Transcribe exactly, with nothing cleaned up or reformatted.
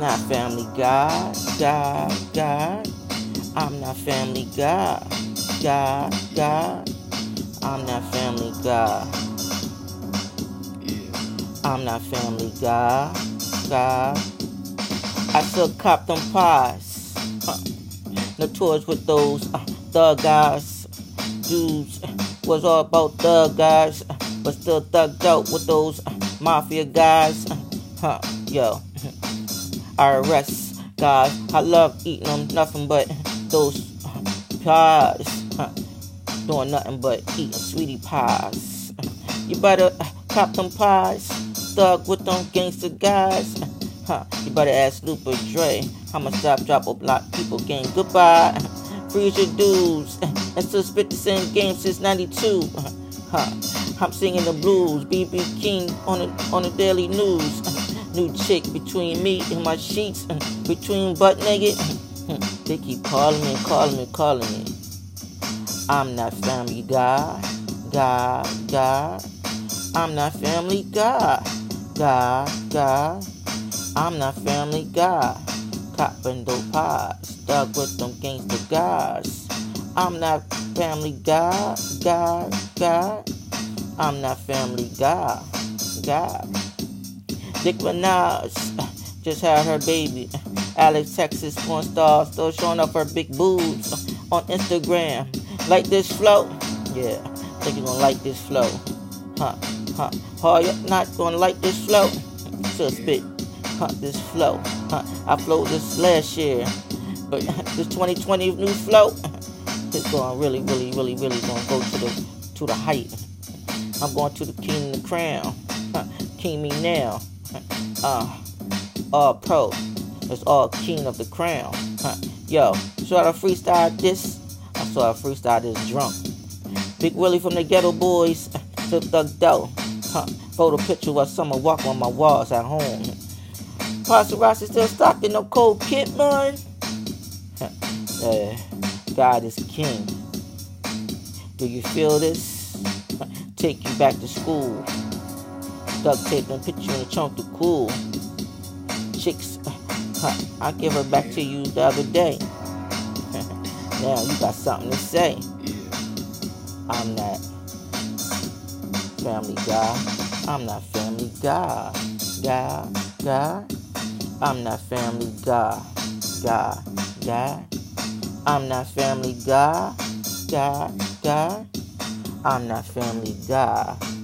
not family God, God, God. I'm not family God, God, God. I'm not family God. I'm not family God, God. I still cop them pies. Uh, notorious with those uh, thug guys. Dudes was all about thug guys, but still thugged out with those uh, mafia guys. Huh, yo. I arrest guys. I love eating them, nothing but those pies. Huh. Doing nothing but eating sweetie pies. You better cop them pies. Thug with them gangster guys. Huh. You better ask Lupa Dre. I'ma stop, drop, or block people game. Goodbye. Freeze your dudes. And still spit the same game since ninety-two. Huh. I'm singing the blues. B B King on the, on the daily news. New chick between me and my sheets. Between butt naked. They keep calling me, calling me, calling me. I'm not family God, God, God. I'm not family God, God, God. I'm not family God. Copping those pies, stuck with them gangster guys. I'm not family God, God, God. I'm not family God, God. Dick Minaj just had her baby. Alex Texas porn star still showing off her big boobs on Instagram. Like this flow? Yeah, think you're gonna like this flow. Huh, huh. Oh, you're not gonna like this flow? Still spit. Huh, this flow. Huh, I flowed this last year. But this twenty twenty new flow, it's gonna really, really, really, really gonna go to the to the height. I'm going to the king of the crown. Huh, king me now. Uh, all pro. It's all king of the crown. Huh, yo, should I freestyle this? So I freestyle is drunk. Big Willie from the Ghetto Boys to thugged out. Huh. Photo picture of summer walk on my walls at home. Pastor Ross is still stocking no cold kit, man. uh, God is king. Do you feel this? Take you back to school. Duct tape and put you in a chunk to cool. Chicks, huh. I give her back to you the other day. Now you got something to say. I'm not family God. I'm not family God. God, God. I'm not family God. God, God. I'm not family God. God, God. I'm not family God.